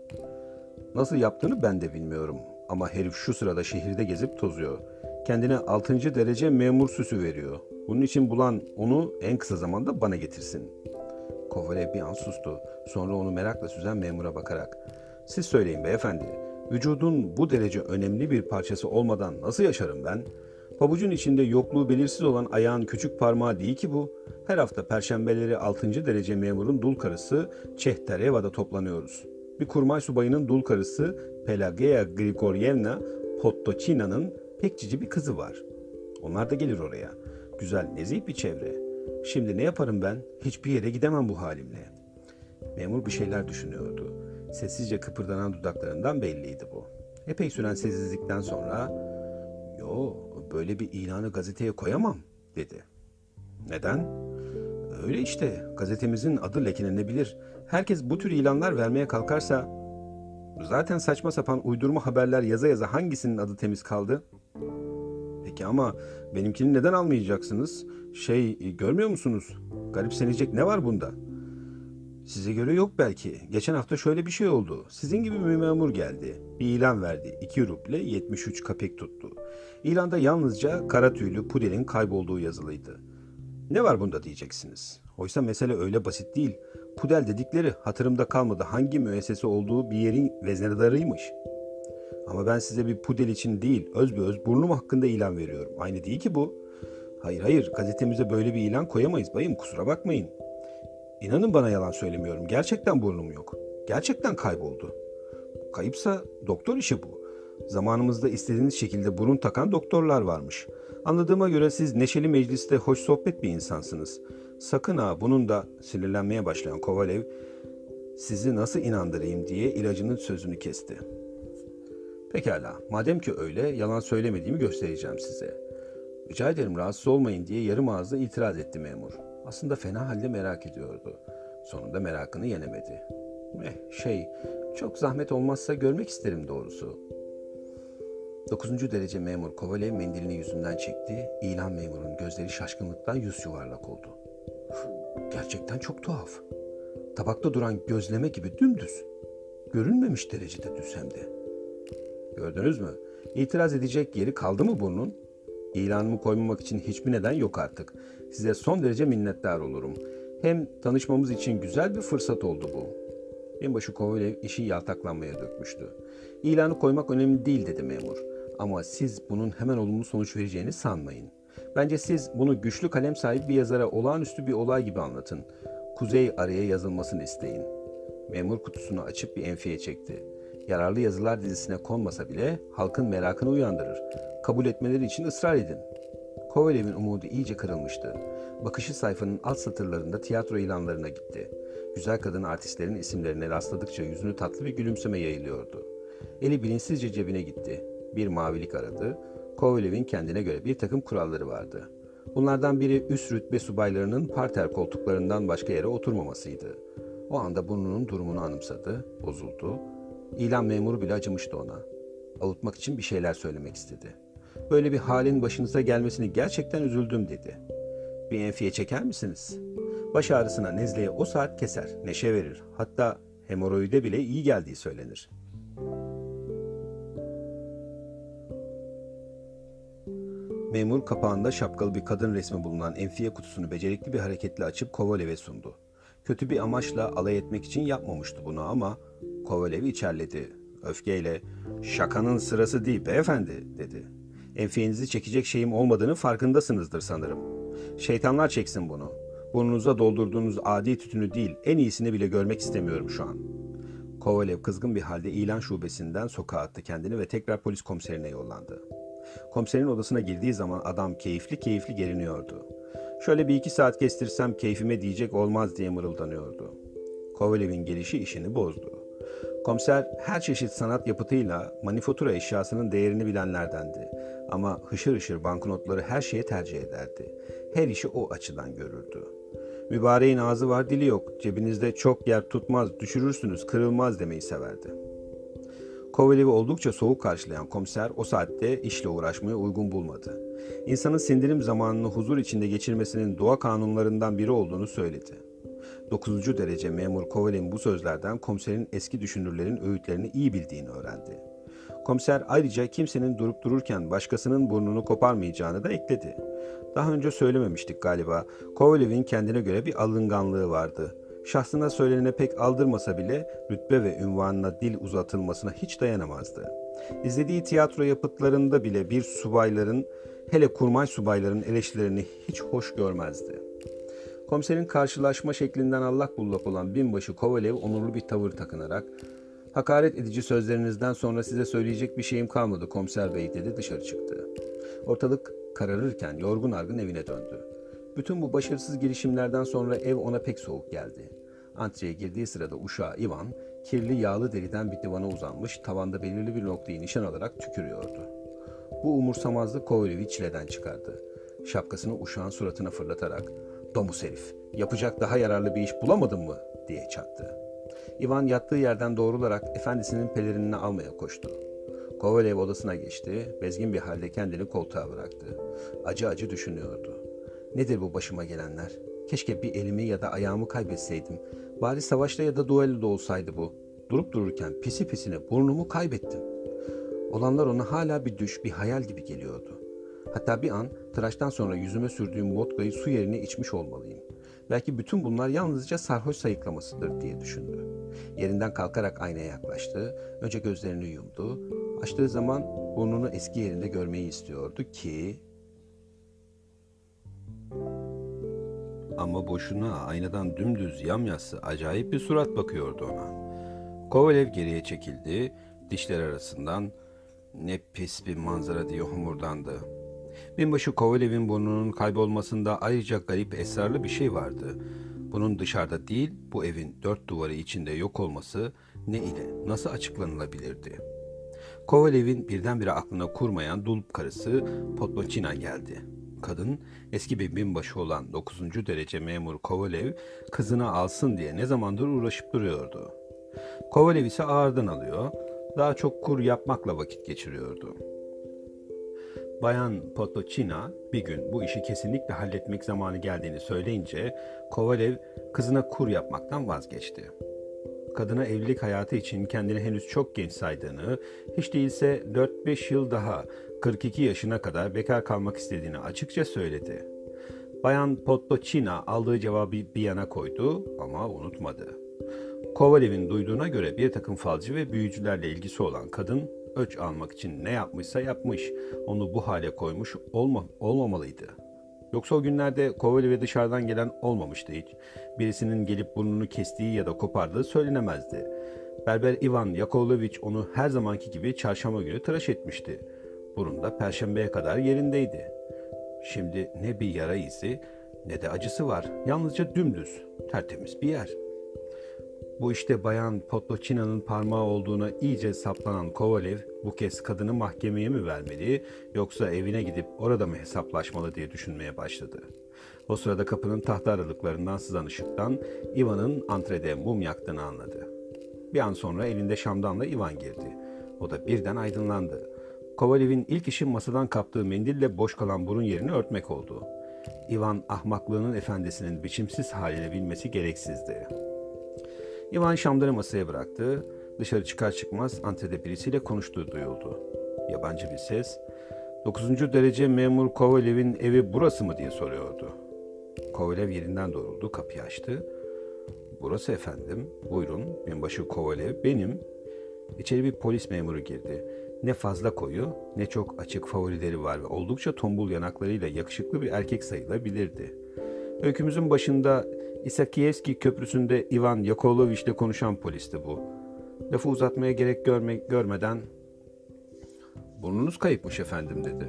"Nasıl yaptığını ben de bilmiyorum. Ama herif şu sırada şehirde gezip tozuyor. Kendine 6. derece memur süsü veriyor. Bunun için bulan onu en kısa zamanda bana getirsin." Kovalev bir an sustu. Sonra onu merakla süzen memura bakarak "Siz söyleyin beyefendi, vücudun bu derece önemli bir parçası olmadan nasıl yaşarım ben? Pabucun içinde yokluğu belirsiz olan ayağın küçük parmağı değil ki bu. Her hafta perşembeleri 6. derece memurun dul karısı Çehtereva'da toplanıyoruz. Bir kurmay subayının dul karısı Pelageya Grigoryevna Pottocina'nın pek cici bir kızı var. Onlar da gelir oraya. Güzel, nezih bir çevre. Şimdi ne yaparım ben? Hiçbir yere gidemem bu halimle. Memur bir şeyler düşünüyordu. Sessizce kıpırdanan dudaklarından belliydi bu. Epey süren sessizlikten sonra "Yo, böyle bir ilanı gazeteye koyamam," dedi. "Neden?" "Öyle işte, gazetemizin adı lekelenebilir. Herkes bu tür ilanlar vermeye kalkarsa zaten saçma sapan uydurma haberler yaza yaza hangisinin adı temiz kaldı?" "Peki ama benimkini neden almayacaksınız? Görmüyor musunuz? Garipsenecek ne var bunda?" "Size göre yok belki. Geçen hafta şöyle bir şey oldu. Sizin gibi bir memur geldi. Bir ilan verdi. 2 ruble 73 kapek tuttu. İlanda yalnızca kara tüylü pudelin kaybolduğu yazılıydı. Ne var bunda diyeceksiniz. Oysa mesele öyle basit değil. Pudel dedikleri hatırımda kalmadı hangi müessese olduğu bir yerin veznedarıymış. Ama ben size bir pudel için değil, özbeöz burnum hakkında ilan veriyorum. Aynı değil ki bu. Hayır, gazetemize böyle bir ilan koyamayız bayım, kusura bakmayın. İnanın bana yalan söylemiyorum. Gerçekten burnum yok. Gerçekten kayboldu. Kayıpsa doktor işi bu. Zamanımızda istediğiniz şekilde burun takan doktorlar varmış. Anladığıma göre siz neşeli mecliste hoş sohbet bir insansınız. Sakın ha, bunun da sinirlenmeye başlayan Kovalev, sizi nasıl inandırayım diye ilacının sözünü kesti. Pekala, madem ki öyle, yalan söylemediğimi göstereceğim size. Rica ederim rahatsız olmayın diye yarım ağızla itiraz etti memur. Aslında fena halde merak ediyordu. Sonunda merakını yenemedi. Çok zahmet olmazsa görmek isterim doğrusu. 9. derece memur Kovalev mendilini yüzünden çekti. İlan memurun gözleri şaşkınlıktan yüz yuvarlak oldu. Gerçekten çok tuhaf. Tabakta duran gözleme gibi dümdüz. Görünmemiş derecede düz hem de. Gördünüz mü? İtiraz edecek yeri kaldı mı bunun? İlanımı koymamak için hiçbir neden yok artık. Size son derece minnettar olurum. Hem tanışmamız için güzel bir fırsat oldu bu. Binbaşı Kovalev işi yaltaklanmaya dökmüştü. İlanı koymak önemli değil dedi memur. Ama siz bunun hemen olumlu sonuç vereceğini sanmayın. Bence siz bunu güçlü kalem sahibi bir yazara olağanüstü bir olay gibi anlatın. Kuzey araya yazılmasını isteyin. Memur kutusunu açıp bir enfiye çekti. Yararlı yazılar dizisine konmasa bile halkın merakını uyandırır. Kabul etmeleri için ısrar edin. Kovalev'in umudu iyice kırılmıştı. Bakışı sayfanın alt satırlarında tiyatro ilanlarına gitti. Güzel kadın artistlerin isimlerine rastladıkça yüzünü tatlı bir gülümseme yayılıyordu. Eli bilinçsizce cebine gitti. Bir mavilik aradı. Kovalev'in kendine göre bir takım kuralları vardı. Bunlardan biri üst rütbe subaylarının parter koltuklarından başka yere oturmamasıydı. O anda burnunun durumunu anımsadı, bozuldu. İlan memuru bile acımıştı ona. Avutmak için bir şeyler söylemek istedi. Böyle bir halin başınıza gelmesini gerçekten üzüldüm dedi. Bir enfiye çeker misiniz? Baş ağrısına, nezleye o saat keser, neşe verir. Hatta hemoroide bile iyi geldiği söylenir. Memur kapağında şapkalı bir kadın resmi bulunan enfiye kutusunu becerikli bir hareketle açıp Kovalev'e sundu. Kötü bir amaçla alay etmek için yapmamıştı bunu ama Kovalev'i içerledi. Öfkeyle "Şakanın sırası değil beyefendi," dedi. "Enfiyenizi çekecek şeyim olmadığını farkındasınızdır sanırım. Şeytanlar çeksin bunu. Burnunuza doldurduğunuz adi tütünü değil, en iyisini bile görmek istemiyorum şu an." Kovalev kızgın bir halde ilan şubesinden sokağa attı kendini ve tekrar polis komiserine yollandı. Komiserin odasına girdiği zaman adam keyifli keyifli geriniyordu. "Şöyle bir 2 saat kestirsem keyfime diyecek olmaz," diye mırıldanıyordu. Kovalev'in gelişi işini bozdu. Komiser her çeşit sanat yapıtıyla manifatura eşyasının değerini bilenlerdendi. Ama hışır hışır banknotları her şeye tercih ederdi. Her işi o açıdan görürdü. "Mübareğin ağzı var dili yok, cebinizde çok yer tutmaz, düşürürsünüz, kırılmaz," demeyi severdi. Kovalev'i oldukça soğuk karşılayan komiser o saatte işle uğraşmayı uygun bulmadı. İnsanın sindirim zamanını huzur içinde geçirmesinin doğa kanunlarından biri olduğunu söyledi. 9. derece memur Kovalev'in bu sözlerden komiserin eski düşünürlerin öğütlerini iyi bildiğini öğrendi. Komiser ayrıca kimsenin durup dururken başkasının burnunu koparmayacağını da ekledi. Daha önce söylememiştik galiba. Kovalev'in kendine göre bir alınganlığı vardı. Şahsına söylenene pek aldırmasa bile rütbe ve ünvanına dil uzatılmasına hiç dayanamazdı. İzlediği tiyatro yapıtlarında bile bir subayların, hele kurmay subayların eleştirilerini hiç hoş görmezdi. Komiserin karşılaşma şeklinden allak bullak olan binbaşı Kovalev onurlu bir tavır takınarak Hakaret edici sözlerinizden sonra size söyleyecek bir şeyim kalmadı komiser bey, dedi dışarı çıktı. Ortalık kararırken yorgun argın evine döndü. Bütün bu başarısız girişimlerden sonra ev ona pek soğuk geldi. Antreye girdiği sırada uşağı Ivan, kirli yağlı deriden bir divana uzanmış, tavanda belirli bir noktayı nişan alarak tükürüyordu. Bu umursamazlık Kovalev'i çileden çıkardı. Şapkasını uşağın suratına fırlatarak, "Domuz herif, yapacak daha yararlı bir iş bulamadın mı?" diye çattı. Ivan yattığı yerden doğrularak efendisinin pelerinini almaya koştu. Kovalev odasına geçti, bezgin bir halde kendini koltuğa bıraktı. Acı acı düşünüyordu. "Nedir bu başıma gelenler? Keşke bir elimi ya da ayağımı kaybetseydim. Bari savaşta ya da duelloda olsaydı bu. Durup dururken pisi pisine burnumu kaybettim." Olanlar ona hala bir düş, bir hayal gibi geliyordu. Hatta bir an tıraştan sonra yüzüme sürdüğüm vodkayı su yerine içmiş olmalıyım. Belki bütün bunlar yalnızca sarhoş sayıklamasıdır diye düşündü. Yerinden kalkarak aynaya yaklaştı. Önce gözlerini yumdu. Açtığı zaman burnunu eski yerinde görmeyi istiyordu ki... Ama boşuna, aynadan dümdüz yamyassı acayip bir surat bakıyordu ona. Kovalev geriye çekildi. Dişler arasından "Ne pis bir manzara" diye homurdandı. Binbaşı Kovalev'in burnunun kaybolmasında ayrıca garip, esrarlı bir şey vardı. Bunun dışarıda değil, bu evin dört duvarı içinde yok olması ne ile nasıl açıklanılabilirdi? Kovalev'in birdenbire aklına kurmayan dulup karısı Podmaçina geldi. Kadın, eski bir binbaşı olan 9. derece memur Kovalev kızına alsın diye ne zamandır uğraşıp duruyordu. Kovalev ise ağırdan alıyor, daha çok kur yapmakla vakit geçiriyordu. Bayan Podmaçina bir gün bu işi kesinlikle halletmek zamanı geldiğini söyleyince Kovalev kızına kur yapmaktan vazgeçti. Kadına evlilik hayatı için kendini henüz çok genç saydığını, hiç değilse 4-5 yıl daha 42 yaşına kadar bekar kalmak istediğini açıkça söyledi. Bayan Podmaçina aldığı cevabı bir yana koydu ama unutmadı. Kovalev'in duyduğuna göre bir takım falcı ve büyücülerle ilgisi olan kadın, ölç almak için ne yapmışsa yapmış, onu bu hale koymuş olmamalıydı. Yoksa o günlerde Kovalev'e dışarıdan gelen olmamıştı hiç. Birisinin gelip burnunu kestiği ya da kopardığı söylenemezdi. Berber Ivan Yakovlevich onu her zamanki gibi çarşamba günü tıraş etmişti. Burun da perşembeye kadar yerindeydi. Şimdi ne bir yara izi ne de acısı var. Yalnızca dümdüz, tertemiz bir yer. Bu işte bayan Podmaçina'nın parmağı olduğuna iyice saplanan Kovalev bu kez kadını mahkemeye mi vermeli yoksa evine gidip orada mı hesaplaşmalı diye düşünmeye başladı. O sırada kapının tahta aralıklarından sızan ışıktan Ivan'ın antrede mum yaktığını anladı. Bir an sonra elinde şamdanla Ivan girdi. O da birden aydınlandı. Kovalev'in ilk işi masadan kaptığı mendille boş kalan burun yerini örtmek oldu. Ivan ahmaklığının efendisinin biçimsiz haline bilmesi gereksizdi. Ivan şamdanı masaya bıraktı. Dışarı çıkar çıkmaz antrede birisiyle konuştuğu duyuldu. Yabancı bir ses, "9. derece memur Kovalev'in evi burası mı?" diye soruyordu. Kovalev yerinden doğruldu, kapıyı açtı. "Burası efendim, buyurun, binbaşı Kovalev benim." İçeri bir polis memuru girdi. Ne fazla koyu, ne çok açık favorileri var ve oldukça tombul yanaklarıyla yakışıklı bir erkek sayılabilirdi. Öykümüzün başında İsakievski Köprüsü'nde Ivan Yakovlevich'le konuşan polisti bu. Lafı uzatmaya gerek görmeden "Burnunuz kayıpmış efendim," dedi.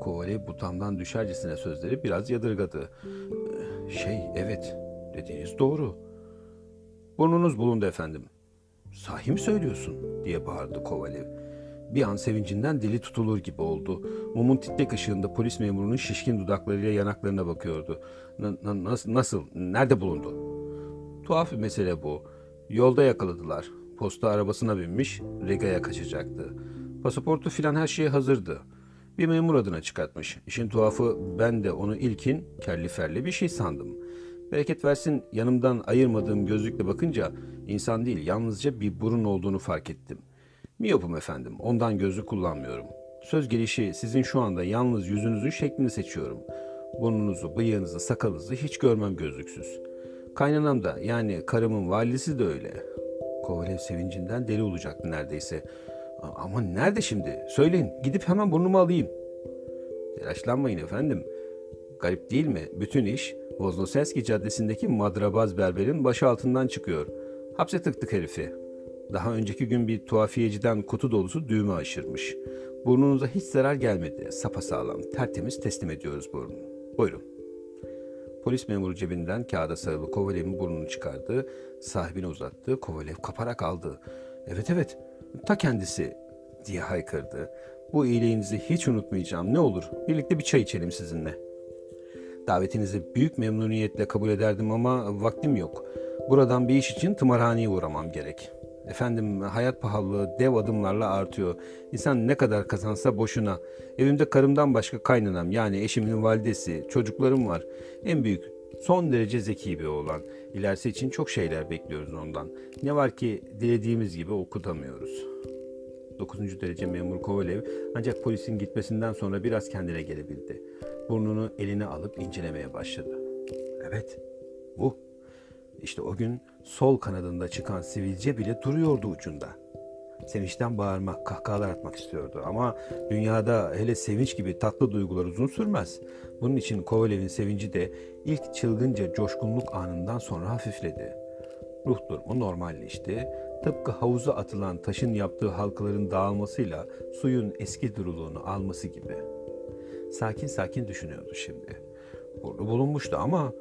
Kovalev butamdan düşercesine sözleri biraz yadırgadı. Evet, dediğiniz doğru. "Burnunuz bulundu efendim." "Sahi mi söylüyorsun?" diye bağırdı Kovalev. Bir an sevincinden dili tutulur gibi oldu. Mumun titrek ışığında polis memurunun şişkin dudaklarıyla yanaklarına bakıyordu. Nasıl? Nerede bulundu? Tuhaf bir mesele bu. Yolda yakaladılar. Posta arabasına binmiş, Riga'ya kaçacaktı. Pasaportu filan her şeye hazırdı. Bir memur adına çıkartmış. İşin tuhafı ben de onu ilkin kelli ferli bir şey sandım. Bereket versin yanımdan ayırmadığım gözlükle bakınca insan değil yalnızca bir burun olduğunu fark ettim. "Miyopum efendim, ondan gözlük kullanmıyorum. Söz gelişi sizin şu anda yalnız yüzünüzün şeklini seçiyorum. Burnunuzu, bıyığınızı, sakalınızı hiç görmem gözlüksüz. Kaynanam da, yani karımın valisi de öyle." Kovalev sevincinden deli olacaktı neredeyse. "Ama nerede şimdi? Söyleyin, gidip hemen burnumu alayım." "Telaşlanmayın efendim. Garip değil mi? Bütün iş Voznosenski Caddesi'ndeki madrabaz berberin başı altından çıkıyor. Hapse tıktık herifi. Daha önceki gün bir tuhafiyeciden kutu dolusu düğme aşırmış. Burnunuza hiç zarar gelmedi. Sapasağlam, tertemiz teslim ediyoruz burnunu. Buyurun. Polis memuru cebinden kağıda sarılı Kovalev'in burnunu çıkardı. Sahibine uzattı. Kovalev kaparak aldı. Evet, ta kendisi diye haykırdı. Bu iyiliğinizi hiç unutmayacağım. Ne olur birlikte bir çay içelim sizinle. Davetinizi büyük memnuniyetle kabul ederdim ama vaktim yok. Buradan bir iş için tımarhaneye uğramam gerek. Efendim, hayat pahalılığı dev adımlarla artıyor. İnsan ne kadar kazansa boşuna. Evimde karımdan başka kaynanam, yani eşimin validesi, çocuklarım var. En büyük, son derece zeki bir oğlan. İlerisi için çok şeyler bekliyoruz ondan. Ne var ki dilediğimiz gibi okutamıyoruz. 9. derece memur Kovalev ancak polisin gitmesinden sonra biraz kendine gelebildi. Burnunu eline alıp incelemeye başladı. Evet, bu. İşte o gün sol kanadında çıkan sivilce bile duruyordu ucunda. Sevinçten bağırmak, kahkahalar atmak istiyordu. Ama dünyada hele sevinç gibi tatlı duygular uzun sürmez. Bunun için Kovalev'in sevinci de ilk çılgınca coşkunluk anından sonra hafifledi. Ruh durumu normalleşti. Tıpkı havuza atılan taşın yaptığı halkaların dağılmasıyla suyun eski duruluğunu alması gibi. Sakin sakin düşünüyordu şimdi. Burnu bulunmuştu ama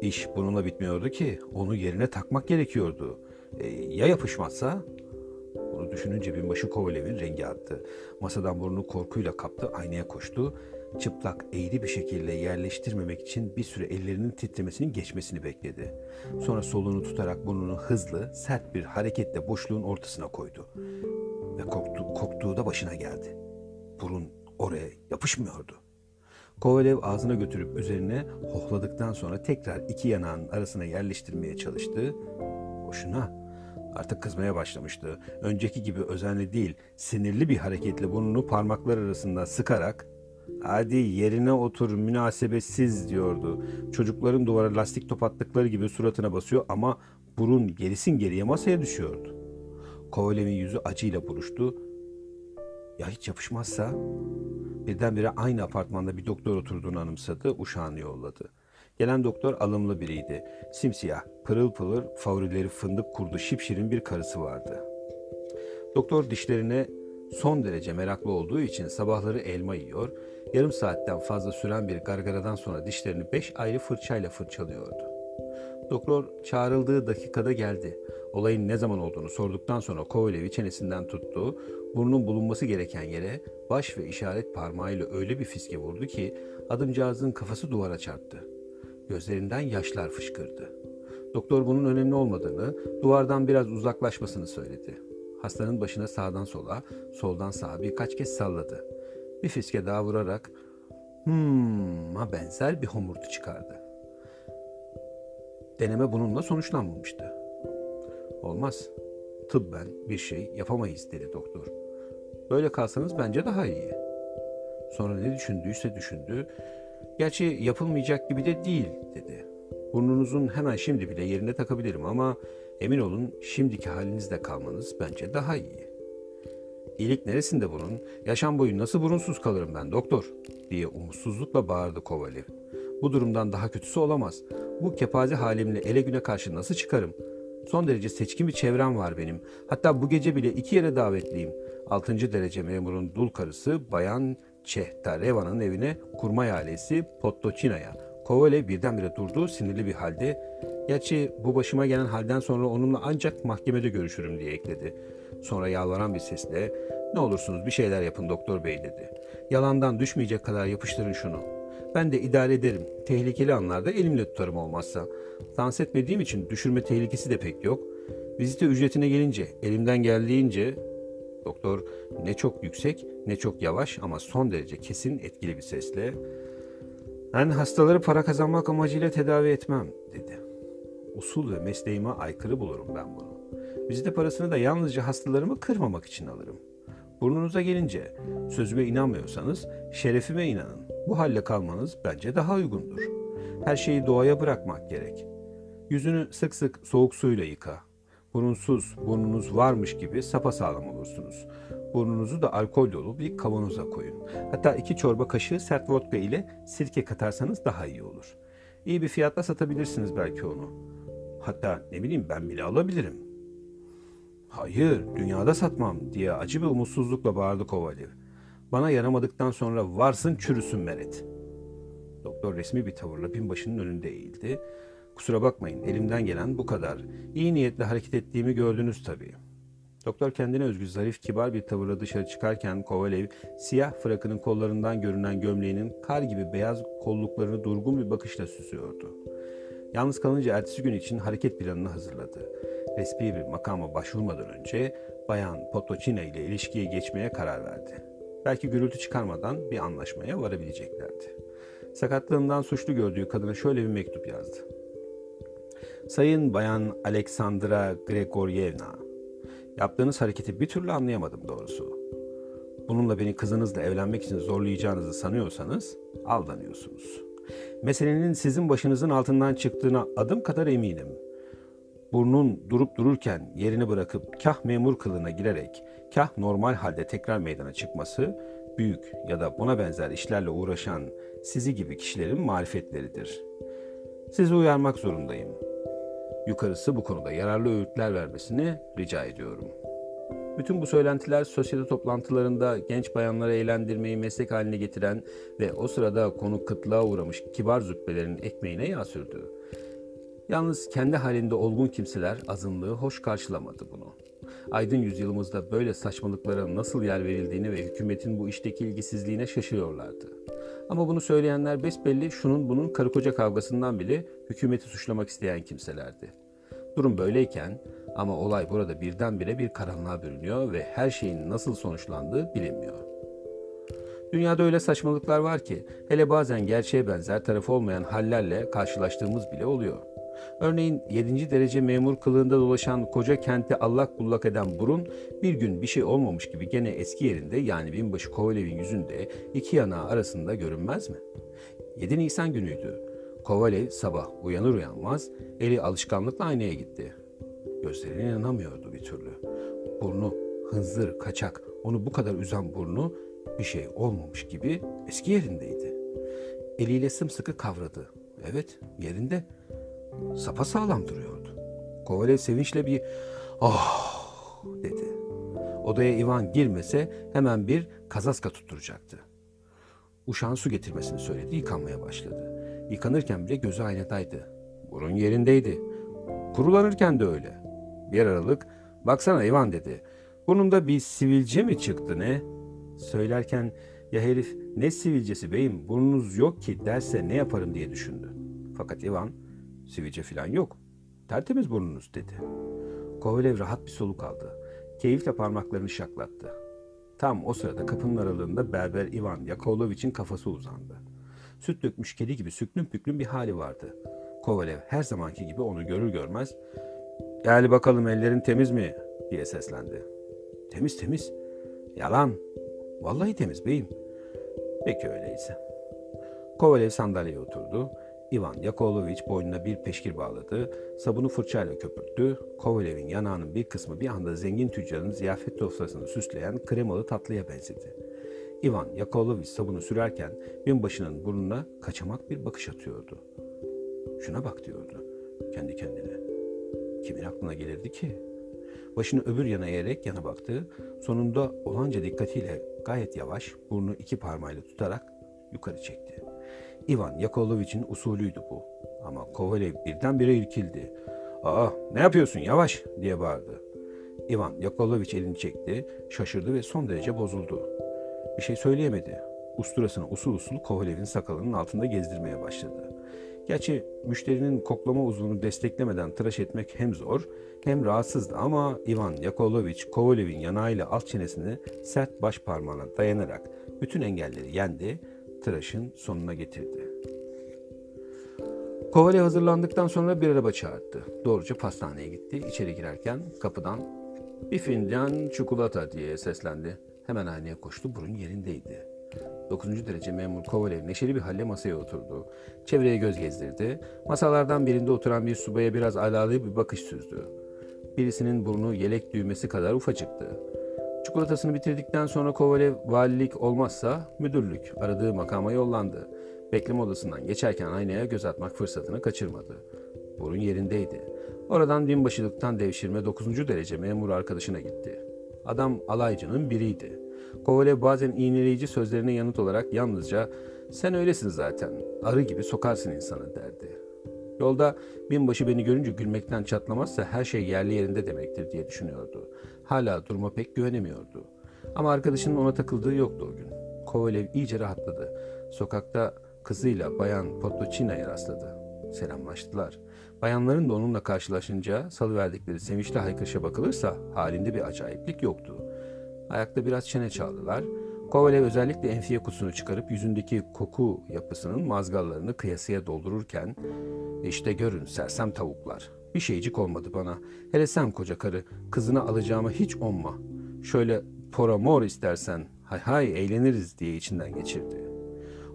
İş bununla bitmiyordu ki, onu yerine takmak gerekiyordu. Ya yapışmazsa? Bunu düşününce binbaşı Kovalev'in rengi attı. Masadan burnunu korkuyla kaptı, aynaya koştu. Çıplak, eğri bir şekilde yerleştirmemek için bir süre ellerinin titremesinin geçmesini bekledi. Sonra soluğunu tutarak burnunu hızlı, sert bir hareketle boşluğun ortasına koydu. Ve koktuğu da başına geldi. Burun oraya yapışmıyordu. Kovalev ağzına götürüp üzerine hohladıktan sonra tekrar iki yanağının arasına yerleştirmeye çalıştı. Boşuna. Artık kızmaya başlamıştı. Önceki gibi özenli değil, sinirli bir hareketle burnunu parmaklar arasında sıkarak "Hadi yerine otur münasebetsiz" diyordu. Çocukların duvara lastik top attıkları gibi suratına basıyor ama burun gerisin geriye masaya düşüyordu. Kovalev'in yüzü acıyla buruştu. Ya hiç yapışmazsa? Birdenbire aynı apartmanda bir doktor oturduğunu anımsadı, uşağını yolladı. Gelen doktor alımlı biriydi. Simsiyah, pırıl pırıl, favorileri fındık kurdu şipşirin bir karısı vardı. Doktor dişlerine son derece meraklı olduğu için sabahları elma yiyor, yarım saatten fazla süren bir gargaradan sonra dişlerini 5 ayrı fırçayla fırçalıyordu. Doktor çağrıldığı dakikada geldi. Olayın ne zaman olduğunu sorduktan sonra Kovalev'i çenesinden tuttu, burnunun bulunması gereken yere baş ve işaret parmağıyla öyle bir fiske vurdu ki adamcağızın kafası duvara çarptı. Gözlerinden yaşlar fışkırdı. Doktor bunun önemli olmadığını, duvardan biraz uzaklaşmasını söyledi. Hastanın başına sağdan sola, soldan sağa birkaç kez salladı. Bir fiske daha vurarak benzer bir homurtu çıkardı. Deneme bununla sonuçlanmamıştı. Olmaz. Tıbben bir şey yapamayız dedi doktor. Böyle kalsanız bence daha iyi. Sonra ne düşündüyse düşündü. Gerçi yapılmayacak gibi de değil dedi. Burnunuzun hemen şimdi bile yerine takabilirim ama emin olun şimdiki halinizde kalmanız bence daha iyi. İyilik neresinde bunun? Yaşam boyu nasıl burunsuz kalırım ben doktor? diye umutsuzlukla bağırdı Kovalev. Bu durumdan daha kötüsü olamaz. Bu kepaze halimle ele güne karşı nasıl çıkarım? Son derece seçkin bir çevrem var benim. Hatta bu gece bile 2 yere davetliyim. 6. derece memurun dul karısı Bayan Çehtareva'nın evine, kurmay ailesi Pottoçina'ya. Kovalev birdenbire durdu, sinirli bir halde. Gerçi bu başıma gelen halden sonra onunla ancak mahkemede görüşürüm diye ekledi. Sonra yalvaran bir sesle "Ne olursunuz bir şeyler yapın doktor bey" dedi. "Yalandan düşmeyecek kadar yapıştırın şunu. Ben de idare ederim. Tehlikeli anlarda elimle tutarım olmazsa. Dans etmediğim için düşürme tehlikesi de pek yok. Vizite ücretine gelince, elimden geldiğince..." Doktor ne çok yüksek ne çok yavaş ama son derece kesin, etkili bir sesle "Ben hastaları para kazanmak amacıyla tedavi etmem" dedi. "Usul ve mesleğime aykırı bulurum ben bunu. Vizite parasını da yalnızca hastalarımı kırmamak için alırım. Burnunuza gelince, sözüme inanmıyorsanız şerefime inanın. Bu halle kalmanız bence daha uygundur. Her şeyi doğaya bırakmak gerek. Yüzünü sık sık soğuk suyla yıka. Burunsuz, burnunuz varmış gibi sapasağlam olursunuz. Burnunuzu da alkol dolu bir kavanoza koyun. Hatta 2 çorba kaşığı sert vodka ile sirke katarsanız daha iyi olur. İyi bir fiyatla satabilirsiniz belki onu. Hatta ne bileyim ben bile alabilirim." "Hayır, dünyada satmam" diye acı bir umutsuzlukla bağırdı Kovalyev. "Bana yaramadıktan sonra varsın çürüsün Meret." Doktor resmi bir tavırla binbaşının önünde eğildi. "Kusura bakmayın, elimden gelen bu kadar. İyi niyetle hareket ettiğimi gördünüz tabii." Doktor kendine özgü zarif, kibar bir tavırla dışarı çıkarken Kovalyev, siyah frakının kollarından görünen gömleğinin kar gibi beyaz kolluklarını durgun bir bakışla süzüyordu. Yalnız kalınca ertesi gün için hareket planını hazırladı. Resmi bir makama başvurmadan önce Bayan Potocina ile ilişkiye geçmeye karar verdi. Belki gürültü çıkarmadan bir anlaşmaya varabileceklerdi. Sakatlığından suçlu gördüğü kadına şöyle bir mektup yazdı. "Sayın Bayan Aleksandra Gregoryevna, yaptığınız hareketi bir türlü anlayamadım doğrusu. Bununla beni kızınızla evlenmek için zorlayacağınızı sanıyorsanız aldanıyorsunuz. Meselenin sizin başınızın altından çıktığına adım kadar eminim. Burnun durup dururken yerini bırakıp kah memur kılığına girerek kah normal halde tekrar meydana çıkması büyük ya da buna benzer işlerle uğraşan sizi gibi kişilerin marifetleridir. Sizi uyarmak zorundayım. Yukarısı bu konuda yararlı öğütler vermesini rica ediyorum." Bütün bu söylentiler sosyete toplantılarında genç bayanları eğlendirmeyi meslek haline getiren ve o sırada konu kıtlığa uğramış kibar züppelerin ekmeğine yağ sürdü. Yalnız kendi halinde olgun kimseler azınlığı hoş karşılamadı bunu. Aydın yüzyılımızda böyle saçmalıklara nasıl yer verildiğini ve hükümetin bu işteki ilgisizliğine şaşırıyorlardı. Ama bunu söyleyenler besbelli şunun bunun karı koca kavgasından bile hükümeti suçlamak isteyen kimselerdi. Durum böyleyken ama olay burada birdenbire bir karanlığa bürünüyor ve her şeyin nasıl sonuçlandığı bilinmiyor. Dünyada öyle saçmalıklar var ki hele bazen gerçeğe benzer tarafı olmayan hallerle karşılaştığımız bile oluyor. Örneğin 7. derece memur kılığında dolaşan koca kenti allak bullak eden burun bir gün bir şey olmamış gibi gene eski yerinde, yani binbaşı Kovalev'in yüzünde iki yanağı arasında görünmez mi? 7 Nisan günüydü. Kovalev sabah uyanır uyanmaz eli alışkanlıkla aynaya gitti. Gözlerine inanamıyordu bir türlü. Burnu hınzır, kaçak, onu bu kadar üzen burnu bir şey olmamış gibi eski yerindeydi. Eliyle sımsıkı kavradı. Evet, yerinde. Sapasağlam duruyordu. Kovalev sevinçle bir "ah" dedi. Odaya Ivan girmese hemen bir kazaska tutturacaktı. Uşağın su getirmesini söyledi, yıkanmaya başladı. Yıkanırken bile gözü aynadaydı. Burun yerindeydi. Kurulanırken de öyle. Bir aralık "baksana Ivan" dedi. "Burnumda bir sivilce mi çıktı ne?" Söylerken "ya herif, ne sivilcesi beyim, burnunuz yok ki" derse ne yaparım diye düşündü. Fakat Ivan "sivilce falan yok. Tertemiz burnunuz" dedi. Kovalev rahat bir soluk aldı. Keyifle parmaklarını şaklattı. Tam o sırada kapının aralığında berber Ivan Yakovlevich'in kafası uzandı. Süt dökmüş kedi gibi süklüm püklüm bir hali vardı. Kovalev her zamanki gibi onu görür görmez "gel bakalım, ellerin temiz mi?" diye seslendi. "Temiz temiz." "Yalan." "Vallahi temiz beyim." "Peki öyleyse." Kovalev sandalyeye oturdu. Ivan Yakovlevich boynuna bir peşkir bağladı, sabunu fırçayla köpürttü. Kovalev'in yanağının bir kısmı bir anda zengin tüccarın ziyafet sofrasını süsleyen kremalı tatlıya benzedi. Ivan Yakovlevich sabunu sürerken binbaşının burnuna kaçamak bir bakış atıyordu. "Şuna bak" diyordu kendi kendine. Kimin aklına gelirdi ki? Başını öbür yana eğerek yana baktı. Sonunda olanca dikkatiyle gayet yavaş burnu iki parmağıyla tutarak yukarı çekti. Ivan Yakovlevich'in usulüydü bu. Ama Kovalev birdenbire irkildi. "Aa, ne yapıyorsun, yavaş" diye bağırdı. Ivan Yakovlevich elini çekti, şaşırdı ve son derece bozuldu. Bir şey söyleyemedi. Usturasını usul usul Kovalev'in sakalının altında gezdirmeye başladı. Gerçi müşterinin koklama uzvunu desteklemeden tıraş etmek hem zor hem rahatsızdı ama Ivan Yakovlevich Kovalev'in yanağıyla alt çenesini sert baş parmağına dayanarak bütün engelleri yendi, tıraşın sonuna getirdi. Kovalev hazırlandıktan sonra bir araba çağırdı. Doğruca pastaneye gitti. İçeri girerken kapıdan "bir fincan çikolata" diye seslendi. Hemen haneye koştu. Burun yerindeydi. 9. derece memur Kovalev neşeli bir halle masaya oturdu. Çevreye göz gezdirdi. Masalardan birinde oturan bir subaya biraz alalı bir bakış süzdü. Birisinin burnu yelek düğmesi kadar ufacıktı. Çikolatasını bitirdikten sonra Kovalev valilik olmazsa müdürlük aradığı makama yollandı. Bekleme odasından geçerken aynaya göz atmak fırsatını kaçırmadı. Burun yerindeydi. Oradan binbaşılıktan devşirme 9. derece memur arkadaşına gitti. Adam alaycının biriydi. Kovalyov bazen iğneleyici sözlerine yanıt olarak yalnızca "Sen öylesin zaten, arı gibi sokarsın insanı" derdi. Yolda binbaşı beni görünce gülmekten çatlamazsa her şey yerli yerinde demektir diye düşünüyordu. Hala duruma pek güvenemiyordu. Ama arkadaşının ona takıldığı yoktu o gün. Kovalyov iyice rahatladı. Sokakta kızıyla bayan Potochina'ya rastladı. Selamlaştılar. Bayanların da onunla karşılaşınca salıverdikleri sevinçli haykırışa bakılırsa halinde bir acayiplik yoktu. Ayakta biraz çene çaldılar. Kovalyov özellikle enfiye kutusunu çıkarıp yüzündeki koku yapısının mazgallarını kıyasıya doldururken "İşte görün sersem tavuklar. Bir şeycik olmadı bana. Hele sen koca karı, kızına alacağıma hiç onma. Şöyle poramor istersen hay hay eğleniriz" diye içinden geçirdi.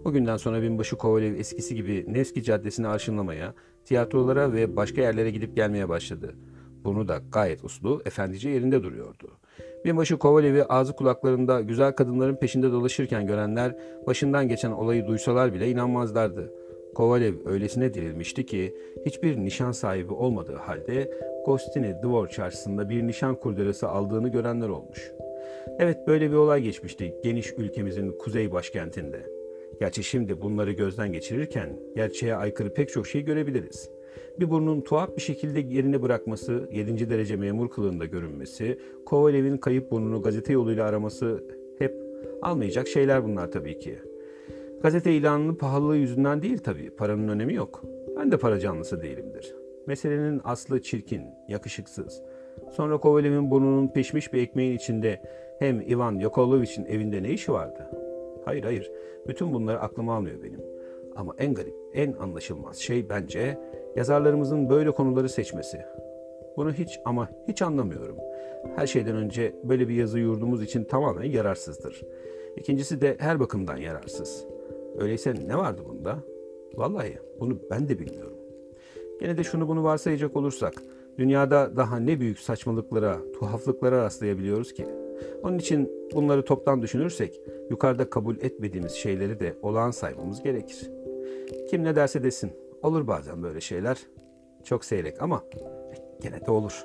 O günden sonra binbaşı Kovalyov eskisi gibi Nevski Caddesi'ni arşınlamaya, tiyatrolara ve başka yerlere gidip gelmeye başladı. Burnu da gayet uslu, efendice yerinde duruyordu. Binbaşı Kovalyov'u ağzı kulaklarında güzel kadınların peşinde dolaşırken görenler başından geçen olayı duysalar bile inanmazlardı. Kovalyov öylesine dirilmişti ki hiçbir nişan sahibi olmadığı halde Gostini Dvor çarşısında bir nişan kurdelesi aldığını görenler olmuş. Evet, böyle bir olay geçmişti geniş ülkemizin kuzey başkentinde. Gerçi şimdi bunları gözden geçirirken gerçeğe aykırı pek çok şey görebiliriz. Bir burnun tuhaf bir şekilde yerini bırakması, 7. derece memur kılığında görünmesi, Kovalyov'un kayıp burnunu gazete yoluyla araması hep almayacak şeyler bunlar tabii ki. Gazete ilanının pahalılığı yüzünden değil tabii, paranın önemi yok. Ben de para canlısı değilimdir. Meselenin aslı çirkin, yakışıksız. Sonra Kovalyov'un burnunun pişmiş bir ekmeğin içinde hem Ivan Yakovlevich'in evinde ne işi vardı? Hayır, bütün bunları aklıma almıyor benim. Ama en garip, en anlaşılmaz şey bence yazarlarımızın böyle konuları seçmesi. Bunu hiç ama hiç anlamıyorum. Her şeyden önce böyle bir yazı yurdumuz için tamamen yararsızdır. İkincisi de her bakımdan yararsız. Öyleyse ne vardı bunda? Vallahi bunu ben de bilmiyorum. Yine de şunu bunu varsayacak olursak, dünyada daha ne büyük saçmalıklara, tuhaflıklara rastlayabiliyoruz ki. Onun için bunları toptan düşünürsek yukarıda kabul etmediğimiz şeyleri de olağan saymamız gerekir. Kim ne derse desin, olur bazen böyle şeyler. Çok seyrek ama gene de olur.